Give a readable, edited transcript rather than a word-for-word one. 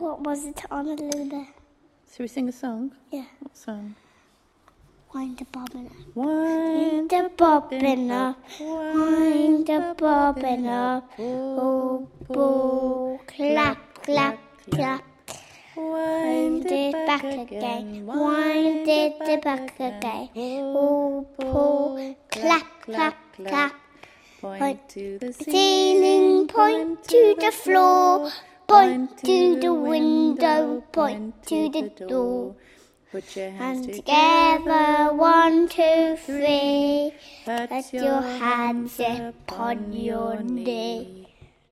What was it on a little bit? Should we sing a song? Yeah. What song? Wind the bobbin up. Wind the bobbin up. Wind the bobbin up. Oh, oh, clap, clap, clap. Wind it back again. Wind it back again. Oh, oh, clap, clap, clap. Point to the ceiling, point to the floor, point to the window, point to the door. Put your hands together, 1, 2, 3. Put your hands upon your knee.